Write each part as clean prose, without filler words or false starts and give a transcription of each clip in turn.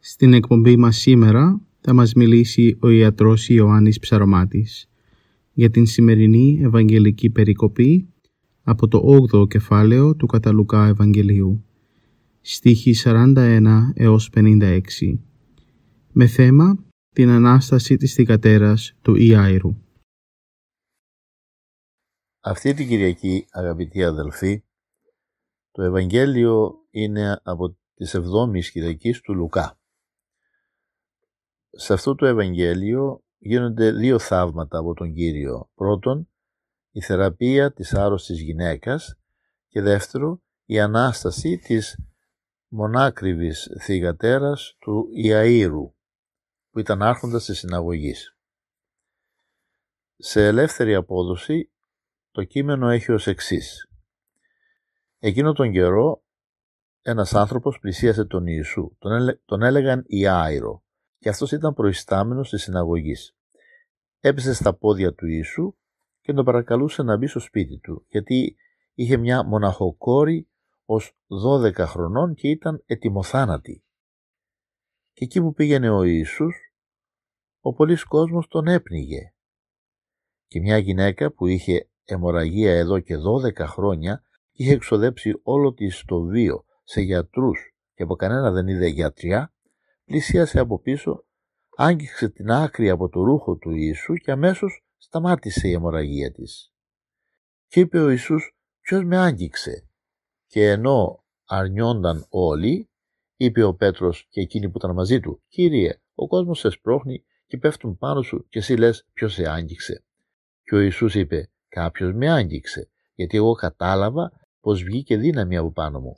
Στην εκπομπή μας σήμερα θα μας μιλήσει ο ιατρός Ιωάννης Ψαρομάτης για την σημερινή Ευαγγελική περικοπή από το 8ο κεφάλαιο του κατά Λουκά Ευαγγελίου, στίχοι 41 έως 56, με θέμα την Ανάσταση της θυγατέρας του Ιάειρου. Αυτή την Κυριακή, αγαπητοί αδελφοί, το Ευαγγέλιο είναι από της 7ης Κυριακής του Λουκά. Σε αυτό το Ευαγγέλιο γίνονται δύο θαύματα από τον Κύριο. Πρώτον, η θεραπεία της άρρωστης γυναίκας και δεύτερο, η Ανάσταση της μονάκριβης θυγατέρας του Ιαΐρου, που ήταν άρχοντας της συναγωγής. Σε ελεύθερη απόδοση το κείμενο έχει ως εξής. Εκείνο τον καιρό ένας άνθρωπος πλησίασε τον Ιησού, τον έλεγαν Ιάειρο, και αυτός ήταν προϊστάμενος της συναγωγής. Έπεσε στα πόδια του Ιησού και τον παρακαλούσε να μπει στο σπίτι του, γιατί είχε μια μοναχοκόρη ως 12 χρονών και ήταν ετοιμοθάνατη. Και εκεί που πήγαινε ο Ιησούς, ο πολύς κόσμος τον έπνιγε. Και μια γυναίκα που είχε αιμορραγία εδώ και 12 χρόνια είχε εξοδέψει όλο της το βίο σε γιατρούς και από κανένα δεν είδε γιατριά, πλησίασε από πίσω, άγγιξε την άκρη από το ρούχο του Ιησού και αμέσως σταμάτησε η αιμορραγία της. Και είπε ο Ιησούς, ποιος με άγγιξε? Και ενώ αρνιόνταν όλοι, είπε ο Πέτρος και εκείνοι που ήταν μαζί του, Κύριε, ο κόσμος σε σπρώχνει και πέφτουν πάνω σου και εσύ λες ποιος σε άγγιξε? Και ο Ιησούς είπε, κάποιος με άγγιξε, γιατί εγώ κατάλαβα πως βγήκε δύναμη από πάνω μου.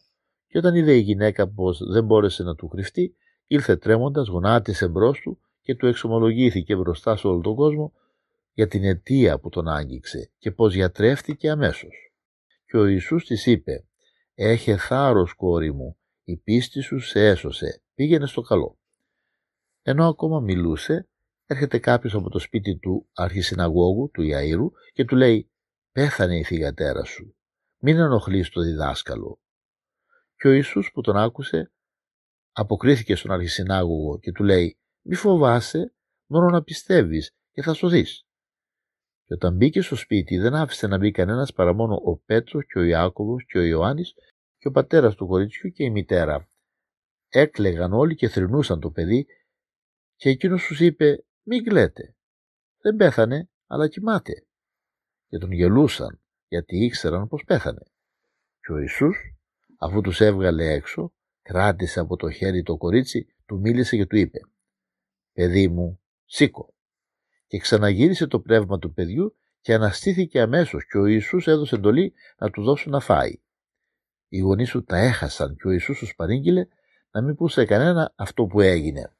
Και όταν είδε η γυναίκα πως δεν μπόρεσε να του κρυφτεί, ήλθε τρέμοντας, γονάτισε μπρος του και του εξομολογήθηκε μπροστά σε όλο τον κόσμο για την αιτία που τον άγγιξε και πως γιατρεύτηκε αμέσως. Και ο Ιησούς της είπε, έχε θάρρος κόρη μου, η πίστη σου σε έσωσε, πήγαινε στο καλό. Ενώ ακόμα μιλούσε, έρχεται κάποιος από το σπίτι του αρχισυναγώγου, του Ιαΐρου, και του λέει, πέθανε η θυγατέρα σου, μην ενοχλείς το διδάσκαλο. Και ο Ιησούς που τον άκουσε, αποκρίθηκε στον αρχισυνάγωγο και του λέει, μη φοβάσαι, μόνο να πιστεύεις και θα σωθείς. Και όταν μπήκε στο σπίτι δεν άφησε να μπει κανένας παρά μόνο ο Πέτρος και ο Ιακώβος και ο Ιωάννης και ο πατέρας του κοριτσιού και η μητέρα. Έκλαιγαν όλοι και θρηνούσαν το παιδί και εκείνος τους είπε, μην κλαίτε, δεν πέθανε αλλά κοιμάται. Και τον γελούσαν γιατί ήξεραν πως πέθανε. Και ο Ιησούς, αφού τους έβγαλε έξω, κράτησε από το χέρι το κορίτσι, του μίλησε και του είπε, παιδί μου, σήκω. Και ξαναγύρισε το πνεύμα του παιδιού και αναστήθηκε αμέσως και ο Ιησούς έδωσε εντολή να του δώσουν να φάει. Οι γονείς του τα έχασαν και ο Ιησούς τους παρήγγειλε να μην πούσε κανένα αυτό που έγινε.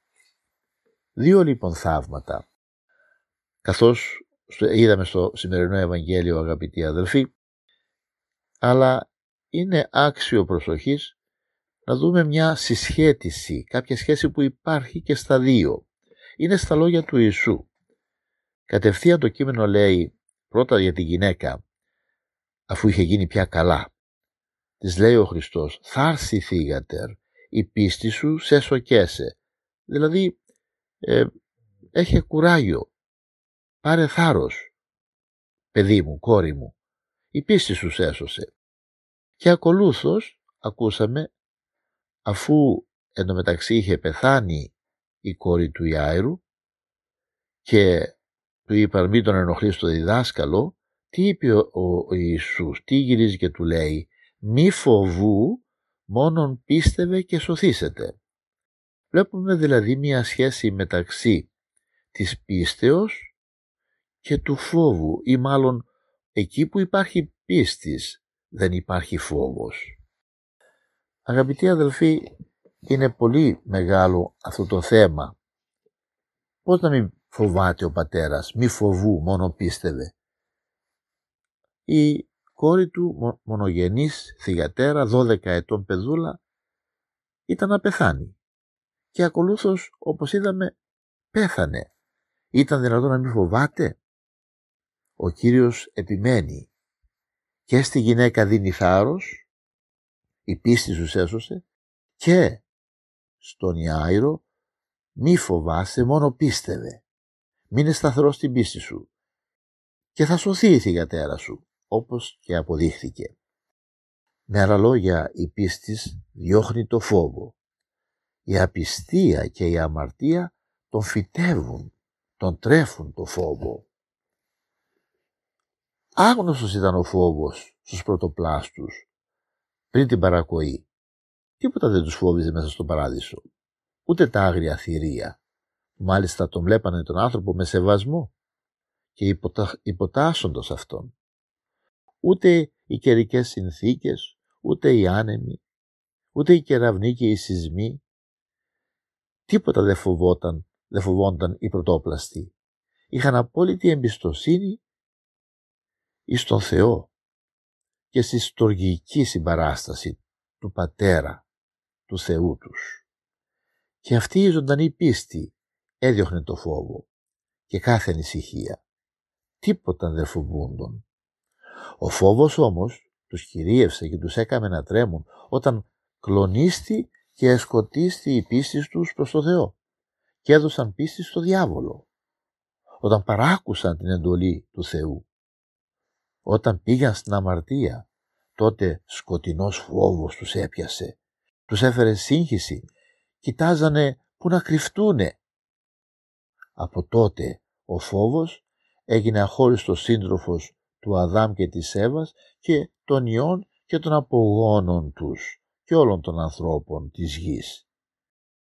Δύο λοιπόν θαύματα. Καθώς είδαμε στο σημερινό Ευαγγέλιο, αγαπητοί αδελφοί, αλλά είναι άξιο προσοχής να δούμε μια συσχέτιση, κάποια σχέση που υπάρχει και στα δύο. Είναι στα λόγια του Ιησού. Κατευθείαν το κείμενο λέει πρώτα για τη γυναίκα, αφού είχε γίνει πια καλά. Της λέει ο Χριστός, θάρσι θύγατερ, η πίστη σου σε σοκέσε. Δηλαδή, έχει κουράγιο, πάρε θάρρος, παιδί μου, κόρη μου, η πίστη σου σε έσωσε. Και ακολούθως ακούσαμε, αφού εντωμεταξύ είχε πεθάνει η κόρη του Ιάειρου και του είπαν μην τον ενοχλείς το διδάσκαλο, τι είπε ο Ιησούς, τι γυρίζει και του λέει, μη φοβού, μόνον πίστευε και σωθήσετε. Βλέπουμε δηλαδή μία σχέση μεταξύ της πίστεως και του φόβου, ή μάλλον εκεί που υπάρχει πίστης δεν υπάρχει φόβος. Αγαπητοί αδελφοί, είναι πολύ μεγάλο αυτό το θέμα. Πώς να μην φοβάται ο πατέρας, μη φοβού, μόνο πίστευε. Η κόρη του, μονογενής θυγατέρα, 12 ετών παιδούλα, ήταν να πεθάνει. Και ακολούθως, όπως είδαμε, πέθανε. Ήταν δυνατόν να μην φοβάται? Ο Κύριος επιμένει. Και στη γυναίκα δίνει θάρρος, η πίστη τους έσωσε, και στον Ιάειρο, μη φοβάσαι, μόνο πίστευε. Μείνε σταθερός στην πίστη σου και θα σωθεί η θυγατέρα σου, όπως και αποδείχθηκε. Με άλλα λόγια, η πίστης διώχνει το φόβο. Η απιστία και η αμαρτία τον φυτεύουν, τον τρέφουν το φόβο. Άγνωστος ήταν ο φόβος στους πρωτοπλάστους πριν την παρακοή. Τίποτα δεν τους φόβιζε μέσα στον παράδεισο, ούτε τα άγρια θηρία. Μάλιστα τον βλέπανε τον άνθρωπο με σεβασμό και υποτάσσοντος αυτόν. Ούτε οι καιρικές συνθήκες, ούτε οι άνεμοι, ούτε οι κεραυνοί και οι σεισμοί, τίποτα δεν φοβόνταν οι πρωτόπλαστοι. Είχαν απόλυτη εμπιστοσύνη εις τον Θεό και στη στοργική συμπαράσταση του Πατέρα, του Θεού τους. Και αυτή η ζωντανή πίστη έδιωχνε το φόβο και κάθε ανησυχία. Τίποτα δεν φοβούντον. Ο φόβος όμως τους κυρίευσε και τους έκαμε να τρέμουν όταν κλονίστη και εσκοτίστη η πίστη τους προς το Θεό και έδωσαν πίστη στο διάβολο. Όταν παράκουσαν την εντολή του Θεού, όταν πήγαν στην αμαρτία, τότε σκοτεινός φόβος τους έπιασε, τους έφερε σύγχυση, κοιτάζανε που να κρυφτούνε. Από τότε ο φόβος έγινε αχώριστος σύντροφος του Αδάμ και της Εύας και των ιών και των απογόνων τους και όλων των ανθρώπων της γης.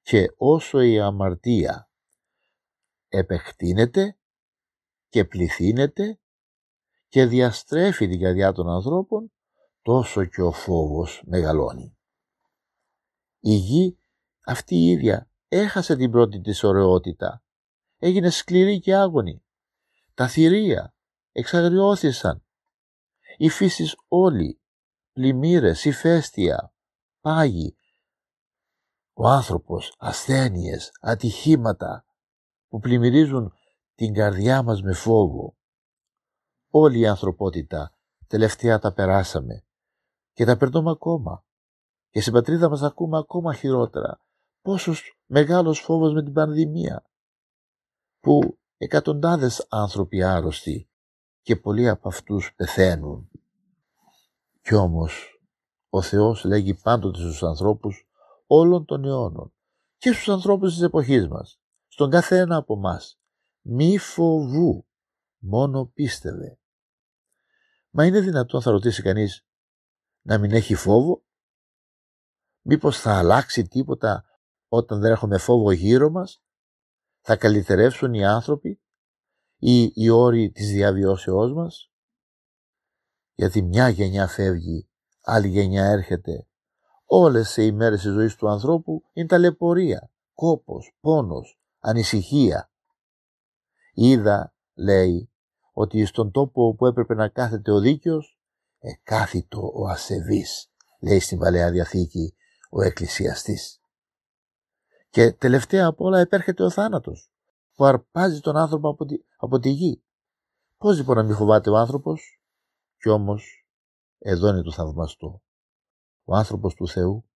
Και όσο η αμαρτία επεκτείνεται και πληθύνεται και διαστρέφει την καρδιά των ανθρώπων, τόσο και ο φόβος μεγαλώνει. Η γη αυτή η ίδια έχασε την πρώτη της ωραιότητα, έγινε σκληρή και άγωνη. Τα θηρία εξαγριώθησαν. Οι φύσεις όλοι, πλημμύρες, ηφαίστεια, πάγοι, ο άνθρωπος, ασθένειες, ατυχήματα που πλημμυρίζουν την καρδιά μας με φόβο. Όλη η ανθρωπότητα τελευταία τα περάσαμε και τα περνούμε ακόμα. Και στην πατρίδα μας ακούμε ακόμα χειρότερα. Πόσος μεγάλος φόβος με την πανδημία, που εκατοντάδες άνθρωποι άρρωστοι και πολλοί από αυτούς πεθαίνουν. Κι όμως ο Θεός λέγει πάντοτε στους ανθρώπους όλων των αιώνων και στους ανθρώπους της εποχής μας, στον καθένα από μας, μη φοβού, μόνο πίστευε. Μα είναι δυνατόν, θα ρωτήσει κανείς, να μην έχει φόβο? Μήπως θα αλλάξει τίποτα όταν δεν έχουμε φόβο γύρω μας? Θα καλυτερεύσουν οι άνθρωποι ή οι όροι της διαβιώσεώς μας? Γιατί μια γενιά φεύγει, άλλη γενιά έρχεται. Όλες οι ημέρες της ζωής του ανθρώπου είναι ταλαιπωρία, κόπος, πόνος, ανησυχία. Είδα, λέει, ότι στον τόπο όπου έπρεπε να κάθεται ο δίκαιος, εκάθητο ο ασεβής, λέει στην Παλαιά Διαθήκη ο Εκκλησιαστής. Και τελευταία απ' όλα επέρχεται ο θάνατος, που αρπάζει τον άνθρωπο από τη γη. Πώς λοιπόν να μην φοβάται ο άνθρωπος? Κι όμως εδώ είναι το θαυμαστό. Ο άνθρωπος του Θεού,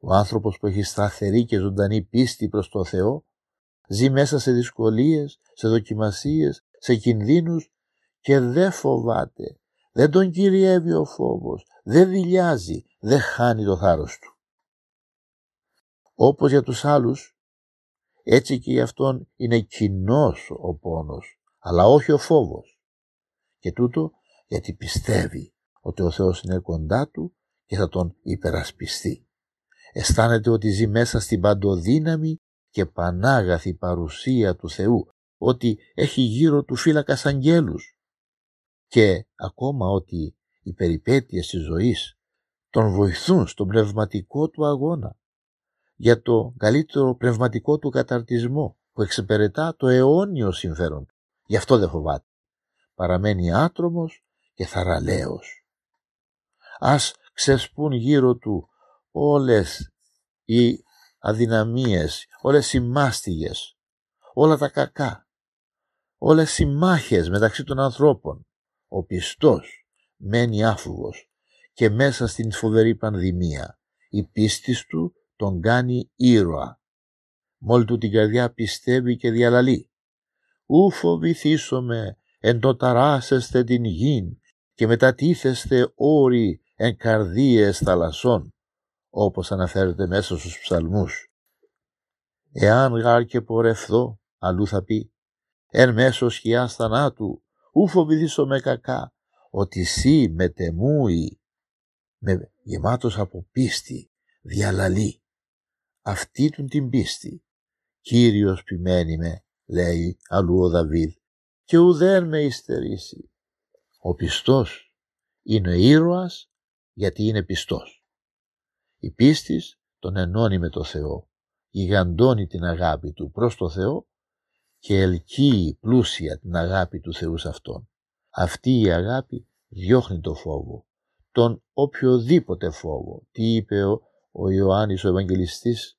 ο άνθρωπος που έχει σταθερή και ζωντανή πίστη προς το Θεό, ζει μέσα σε δυσκολίες, σε δοκιμασίες, σε κινδύνους και δεν φοβάται. Δεν τον κυριεύει ο φόβος, δεν δειλιάζει, δεν χάνει το θάρρος του. Όπως για τους άλλους, έτσι και για αυτόν είναι κοινός ο πόνος, αλλά όχι ο φόβος. Και τούτο γιατί πιστεύει ότι ο Θεός είναι κοντά του και θα τον υπερασπιστεί. Αισθάνεται ότι ζει μέσα στην παντοδύναμη και πανάγαθη παρουσία του Θεού, ότι έχει γύρω του φύλακας αγγέλους και ακόμα ότι οι περιπέτειες της ζωής τον βοηθούν στον πνευματικό του αγώνα για το καλύτερο πνευματικό του καταρτισμό που εξυπηρετά το αιώνιο συμφέρον του. Γι' αυτό δεν φοβάται. Παραμένει άτρομος και θαραλέος. Ας ξεσπούν γύρω του όλες οι αδυναμίες, όλες οι μάστιγες, όλα τα κακά, όλες οι μάχες μεταξύ των ανθρώπων, ο πιστός μένει άφουγος και μέσα στην φοβερή πανδημία η πίστης του τον κάνει ήρωα. Μόλι του την καρδιά πιστεύει και διαλαλεί «Ου φοβηθήσομε εν το ταράσεστε την γην και μετατίθεστε όροι εν καρδίες θαλασσών», όπως αναφέρεται μέσα στους ψαλμούς. «Εάν γάρ και πορευθώ», αλλού θα πει, «εν μέσω σκιάς θανάτου, ου φοβηθήσομε κακά, ότι σύ με τεμούει», με γεμάτος από πίστη, διαλαλεί. Αυτή του την πίστη. «Κύριος ποιμένη με», λέει αλλού ο Δαβίδ, «και ουδέν με υστερήσει». Ο πιστός είναι ήρωας γιατί είναι πιστός. Η πίστης τον ενώνει με το Θεό, γιγαντώνει την αγάπη του προς το Θεό και ελκύει πλούσια την αγάπη του Θεού σε αυτόν. Αυτή η αγάπη διώχνει το φόβο, τον οποιοδήποτε φόβο. Τι είπε ο Ιωάννης ο Ευαγγελιστής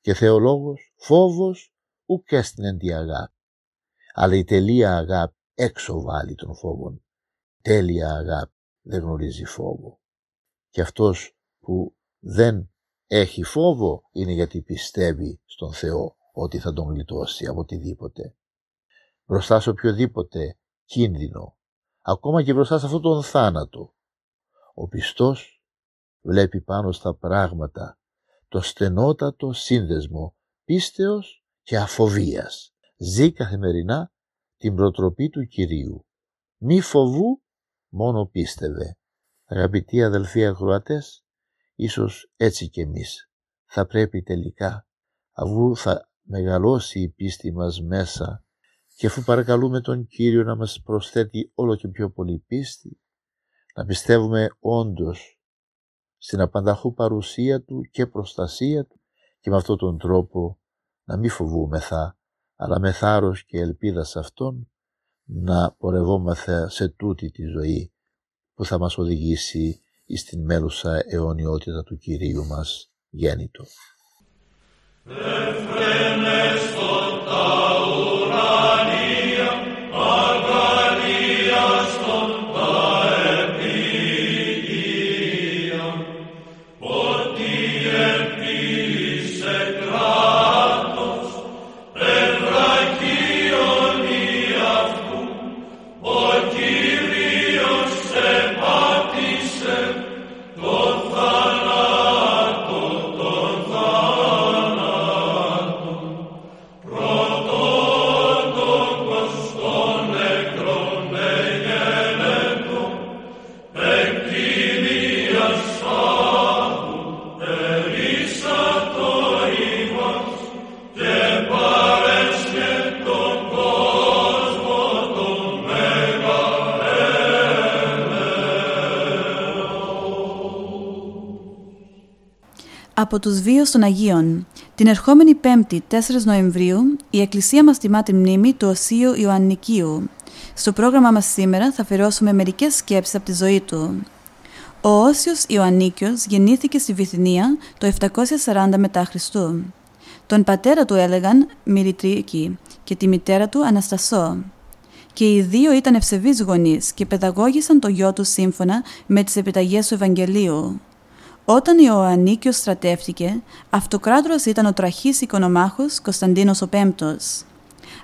και θεολόγος, «φόβος ουκ έστεινεν τη αγάπη». Αλλά η τελεία αγάπη έξω βάλει τον φόβον. Τέλεια αγάπη δεν γνωρίζει φόβο. Και αυτός που δεν έχει φόβο είναι γιατί πιστεύει στον Θεό ότι θα τον γλιτώσει από οτιδήποτε. Μπροστά σε οποιοδήποτε κίνδυνο, ακόμα και μπροστά σε αυτόν τον θάνατο, ο πιστός βλέπει πάνω στα πράγματα το στενότατο σύνδεσμο πίστεως και αφοβίας. Ζει καθημερινά την προτροπή του Κυρίου. Μη φοβού, μόνο πίστευε. Αγαπητοί αδελφοί ακροατές, ίσως έτσι κι εμείς θα πρέπει τελικά, αφού θα μεγαλώσει η πίστη μας μέσα και αφού παρακαλούμε τον Κύριο να μας προσθέτει όλο και πιο πολύ πίστη, να πιστεύουμε όντως στην απανταχού παρουσία του και προστασία του και με αυτόν τον τρόπο να μην φοβούμεθα, αλλά με θάρρος και ελπίδα σε αυτόν να πορευόμαστε σε τούτη τη ζωή που θα μας οδηγήσει εις την μέλουσα αιωνιότητα του Κυρίου μας γέννητο. Από τους βίους των Αγίων. Την ερχόμενη Πέμπτη, 4 Νοεμβρίου, η Εκκλησία μας τιμά τη μνήμη του Οσίου Ιωαννικίου. Στο πρόγραμμα μας σήμερα θα αφιερώσουμε μερικές σκέψεις από τη ζωή του. Ο Όσιος Ιωαννίκιος γεννήθηκε στη Βυθινία το 740 μετά Χριστού. Τον πατέρα του έλεγαν Μυριτρίκη και τη μητέρα του Αναστασό. Και οι δύο ήταν ευσεβείς γονείς και παιδαγώγησαν το γιο του σύμφωνα με τις επιταγές του Ευαγγελίου. Όταν ο Ιωαννίκιος στρατεύτηκε, αυτοκράτορας ήταν ο τραχής οικονομάχος Κωνσταντίνος Β.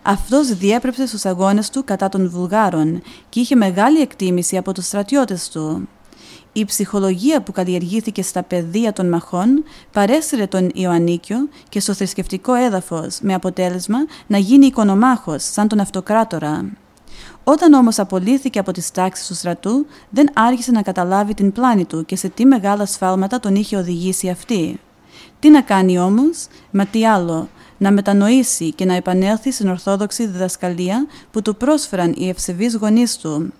Αυτός διέπρεψε στους αγώνες του κατά των Βουλγάρων και είχε μεγάλη εκτίμηση από τους στρατιώτες του. Η ψυχολογία που καλλιεργήθηκε στα πεδία των μαχών παρέσυρε τον Ιωαννίκιο και στο θρησκευτικό έδαφος, με αποτέλεσμα να γίνει οικονομάχος σαν τον αυτοκράτορα. Όταν όμως απολύθηκε από τις τάξεις του στρατού, δεν άργησε να καταλάβει την πλάνη του και σε τι μεγάλα σφάλματα τον είχε οδηγήσει αυτή. Τι να κάνει όμως, μα τι άλλο, να μετανοήσει και να επανέλθει στην ορθόδοξη διδασκαλία που του πρόσφεραν οι ευσεβείς γονείς του.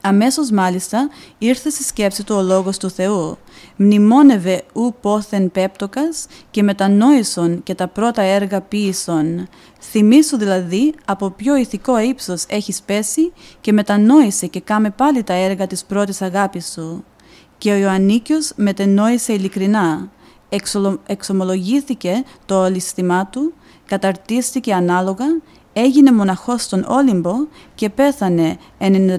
Αμέσως μάλιστα ήρθε στη σκέψη του ο Λόγος του Θεού, μνημόνευε ου πόθεν πέπτοκας και μετανόησον και τα πρώτα έργα ποιήσον. Θυμήσου δηλαδή από ποιο ηθικό ύψος έχεις πέσει και μετανόησε και κάμε πάλι τα έργα της πρώτης αγάπης σου. Και ο Ιωαννίκιος μετενόησε ειλικρινά, εξομολογήθηκε το ολισθημά του, καταρτίστηκε ανάλογα, έγινε μοναχός στον Όλυμπο και πέθανε 94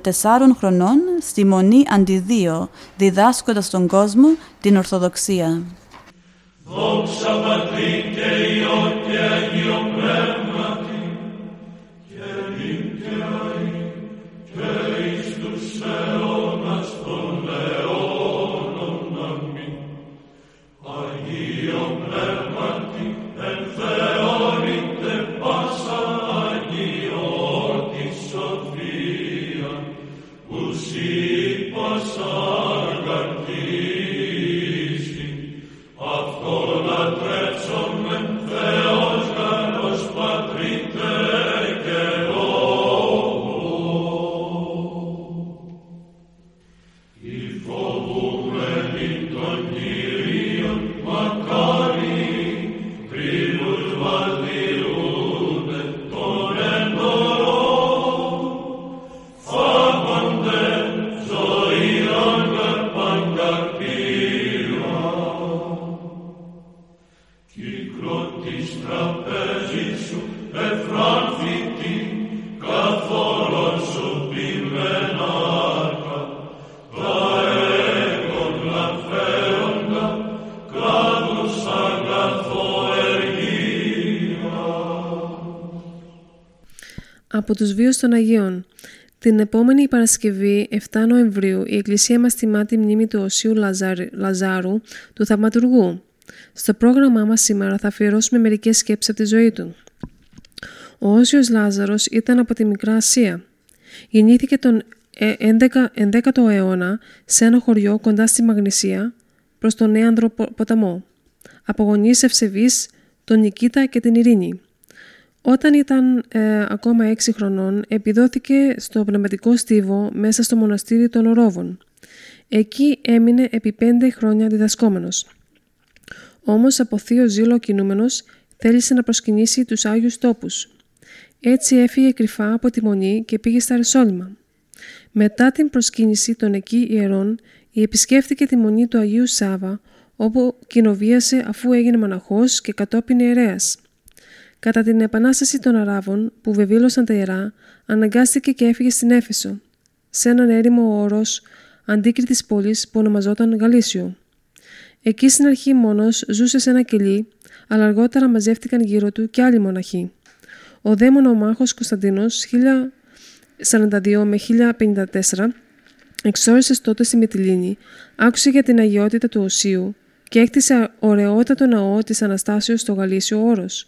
χρονών στη Μονή Αντιδίο, διδάσκοντας τον κόσμο την Ορθοδοξία. Από τους βίους των Αγίων. Την επόμενη Παρασκευή, 7 Νοεμβρίου, η Εκκλησία μας τιμά τη μνήμη του Οσίου Λαζάρου, του Θαυματουργού. Στο πρόγραμμά μας σήμερα θα αφιερώσουμε μερικές σκέψεις από τη ζωή του. Ο Όσιος Λάζαρος ήταν από τη Μικρά Ασία. Γεννήθηκε τον 11ο αιώνα σε ένα χωριό κοντά στη Μαγνησία, προς τον Νέο Ανδροπόταμο. Από γονείς ευσεβείς, τον Νικήτα και την Ειρήνη. Όταν ήταν ακόμα 6 χρονών, επιδόθηκε στο πνευματικό στίβο μέσα στο μοναστήρι των Ορόβων. Εκεί έμεινε επί 5 χρόνια διδασκόμενος. Όμως από θείο ζήλο κινούμενος, θέλησε να προσκυνήσει τους Άγιους Τόπους. Έτσι έφυγε κρυφά από τη Μονή και πήγε στα Ρεσόλμα. Μετά την προσκύνηση των εκεί ιερών, επισκέφθηκε τη Μονή του Αγίου Σάβα, όπου κοινοβίασε αφού έγινε μοναχός και κατόπιν ιερέας. Κατά την επανάσταση των Αράβων που βεβήλωσαν τα ιερά, αναγκάστηκε και έφυγε στην Έφεσο, σε έναν έρημο όρος αντίκριτης της πόλης που ονομαζόταν Γαλίσιο. Εκεί στην αρχή μόνος ζούσε σε ένα κελί, αλλά αργότερα μαζεύτηκαν γύρω του και άλλοι μοναχοί. Ο δε μονομάχος Κωνσταντίνος, 1042 με 1054, εξόρισες τότε στη Μυτιλήνη, άκουσε για την αγιότητα του Οσίου και έκτισε ωραιότατο ναό της Αναστάσεως στο Γαλίσιο όρος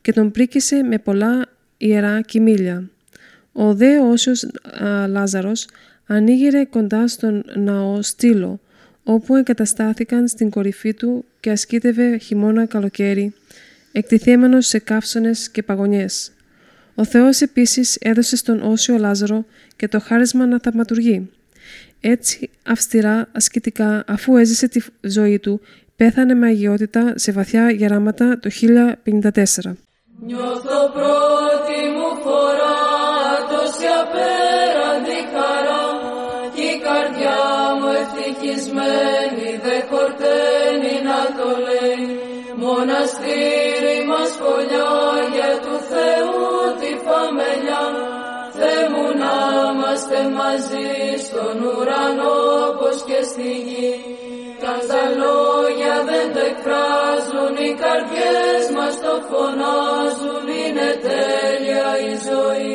και τον πρίκησε με πολλά ιερά κοιμήλια. Ο δε Όσιος Λάζαρος ανήγειρε κοντά στον ναό στήλο, όπου εγκαταστάθηκαν στην κορυφή του και ασκήτευε χειμώνα-καλοκαίρι, εκτιθέμενος σε καύσονες και παγωνιές. Ο Θεός επίσης έδωσε στον Όσιο Λάζαρο και το χάρισμα να θαυματουργεί. Έτσι αυστηρά ασκητικά, αφού έζησε τη ζωή του, πέθανε με αγιότητα σε βαθιά γεράματα το 1054. Νιώθω πρώτη μου φορά τόση απέραντη χαρά και η καρδιά μου ευτυχισμένη δε χορταίνει να το λέει. Μοναστήρι μας φωλιά για του Θεού τη φαμελιά, Θεέ μου να είμαστε μαζί στον ουρανό όπως και στη γη. Καν στα λόγια δεν το εκφράζουν, οι καρδιές μας το φωνάζουν, είναι τέλεια η ζωή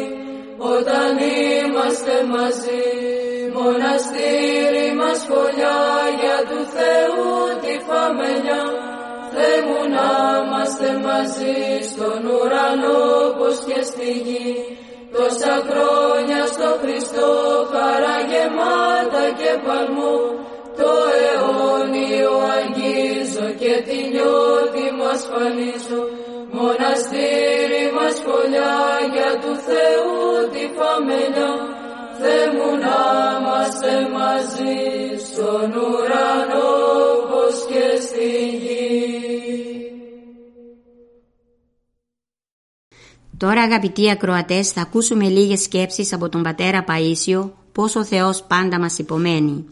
όταν είμαστε μαζί. Μοναστήρι μας φωλιά για του Θεού τη φαμελιά, Θεέ μου να είμαστε μαζί στον ουρανό όπως και στη γη. τόσα χρόνια στο Χριστό χαραγεμάτα και παλμό, το αιώνιο αγγίζω και τη νιώτη μας φανίζω. Μοναστήρι μας φωλιά για του Θεού τη φαμελιά, Θεέ μου να είμαστε μαζί στον ουρανό όπως και στη γη. Τώρα, αγαπητοί ακροατές, θα ακούσουμε λίγες σκέψεις από τον πατέρα Παΐσιο, πως ο Θεός πάντα μας υπομένει.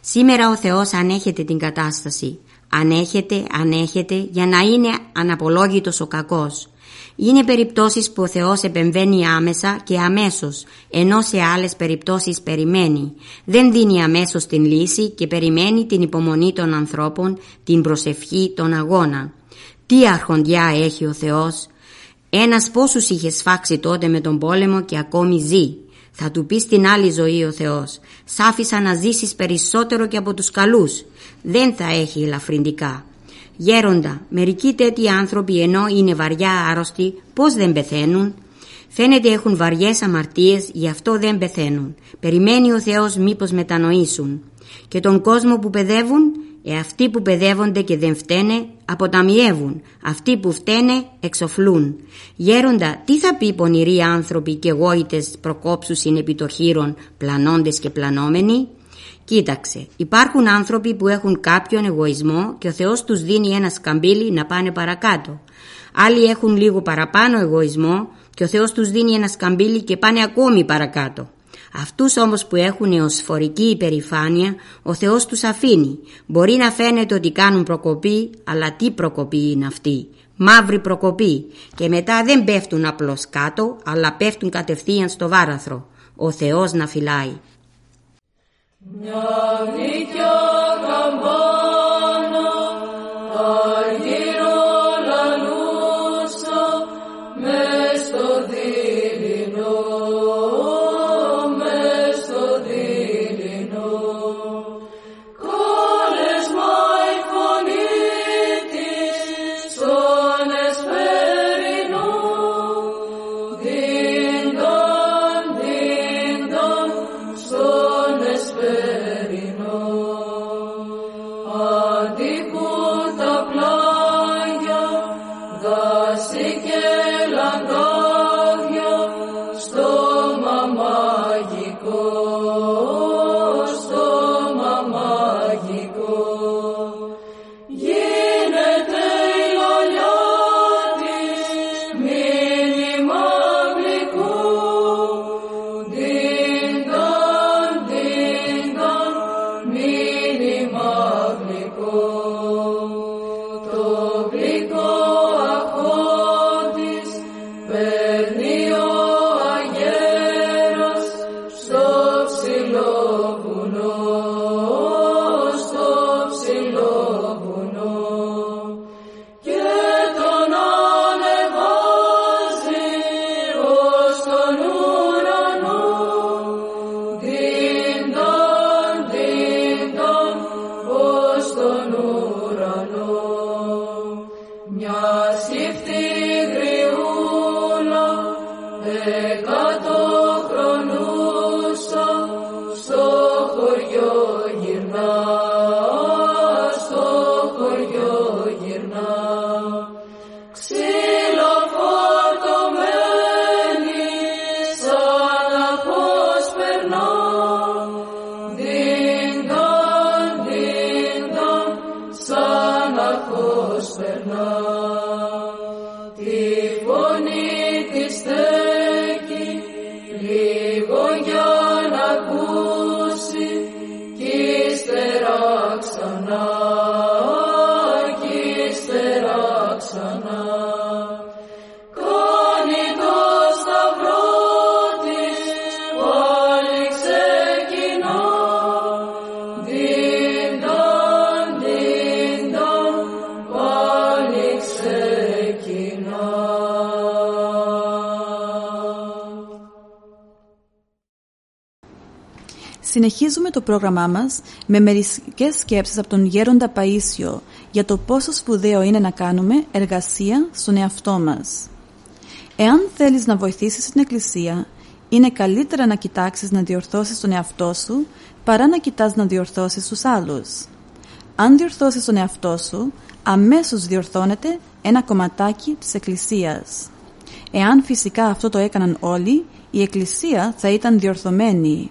Σήμερα ο Θεός ανέχεται την κατάσταση. Ανέχεται για να είναι αναπολόγητος ο κακός. Είναι περιπτώσεις που ο Θεός επεμβαίνει άμεσα και αμέσως, ενώ σε άλλες περιπτώσεις περιμένει. Δεν δίνει αμέσως την λύση και περιμένει την υπομονή των ανθρώπων, την προσευχή, τον αγώνα. Τι αρχοντιά έχει ο Θεός! Ένας πόσους είχε σφάξει τότε με τον πόλεμο και ακόμη ζει. Θα του πει στην άλλη ζωή ο Θεός, σ' άφησα να ζήσεις περισσότερο και από τους καλούς. Δεν θα έχει ελαφρυντικά. Γέροντα, μερικοί τέτοιοι άνθρωποι ενώ είναι βαριά άρρωστοι, πώς δεν πεθαίνουν? Φαίνεται έχουν βαριές αμαρτίες, γι' αυτό δεν πεθαίνουν. Περιμένει ο Θεός μήπως μετανοήσουν. Και τον κόσμο που παιδεύουν, αυτοί που παιδεύονται και δεν φταίνε, αποταμιεύουν. Αυτοί που φταίνε, εξοφλούν. Γέροντα, τι θα πει πονηροί άνθρωποι και γόητες προκόψους είναι επί το χείρον, πλανώντες και πλανόμενοι? Κοίταξε, υπάρχουν άνθρωποι που έχουν κάποιον εγωισμό και ο Θεός τους δίνει ένα σκαμπύλι να πάνε παρακάτω. Άλλοι έχουν λίγο παραπάνω εγωισμό και ο Θεός τους δίνει ένα σκαμπύλι και πάνε ακόμη παρακάτω. Αυτούς όμως που έχουν εωσφορική υπερηφάνεια, ο Θεός τους αφήνει. Μπορεί να φαίνεται ότι κάνουν προκοπή, αλλά τι προκοπή είναι αυτή? Μαύρη προκοπή. Και μετά δεν πέφτουν απλώς κάτω, αλλά πέφτουν κατευθείαν στο βάραθρο. Ο Θεός να φυλάει. Μια γλυκιά καμπάνα, αργυρό λαλούσα, μες στο δειλινό, μες στο δειλινό. Κάλεσμα η φωνή της στον εσπερινό, δίνταν, δίνταν στον εσπερινό. Συνεχίζουμε το πρόγραμμά μας με μερικές σκέψεις από τον Γέροντα Παΐσιο για το πόσο σπουδαίο είναι να κάνουμε εργασία στον εαυτό μας. Εάν θέλεις να βοηθήσεις την Εκκλησία Είναι καλύτερα να κοιτάξεις να διορθώσεις τον εαυτό σου παρά να κοιτάς να διορθώσεις τους άλλους. Αν διορθώσεις τον εαυτό σου, αμέσως διορθώνεται ένα κομματάκι της Εκκλησίας. Εάν φυσικά αυτό το έκαναν όλοι, η Εκκλησία θα ήταν διορθωμένη.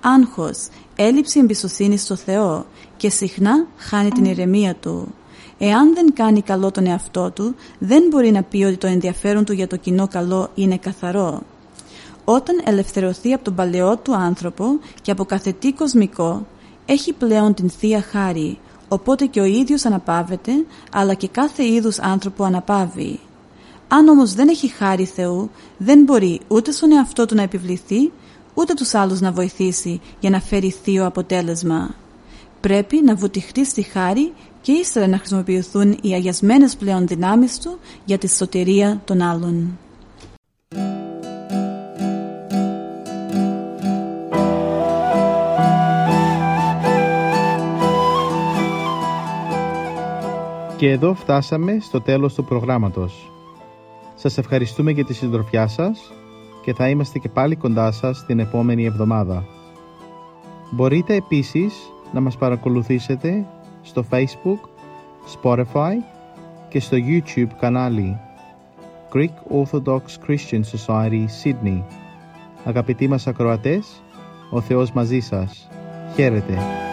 άγχος, έλλειψη εμπιστοσύνης στο Θεό και συχνά χάνει την ηρεμία του. Εάν δεν κάνει καλό τον εαυτό του, δεν μπορεί να πει ότι το ενδιαφέρον του για το κοινό καλό είναι καθαρό. Όταν ελευθερωθεί από τον παλαιό του άνθρωπο και από καθετή κοσμικό, έχει πλέον την Θεία Χάρη, οπότε και ο ίδιος αναπαύεται, αλλά και κάθε είδους άνθρωπο αναπαύει. Αν όμως δεν έχει χάρη Θεού, δεν μπορεί ούτε στον εαυτό του να επιβληθεί, ούτε τους άλλους να βοηθήσει για να φέρει θείο αποτέλεσμα. Πρέπει να βουτυχτεί στη χάρη και ύστερα να χρησιμοποιηθούν οι αγιασμένες πλέον δυνάμεις του για τη σωτηρία των άλλων. Και εδώ φτάσαμε στο τέλος του προγράμματος. Σας ευχαριστούμε για τη συντροφιά σας και θα είμαστε και πάλι κοντά σας την επόμενη εβδομάδα. Μπορείτε επίσης να μας παρακολουθήσετε στο Facebook, Spotify και στο YouTube κανάλι Greek Orthodox Christian Society Sydney. Αγαπητοί μας ακροατές, ο Θεός μαζί σας. Χαίρετε.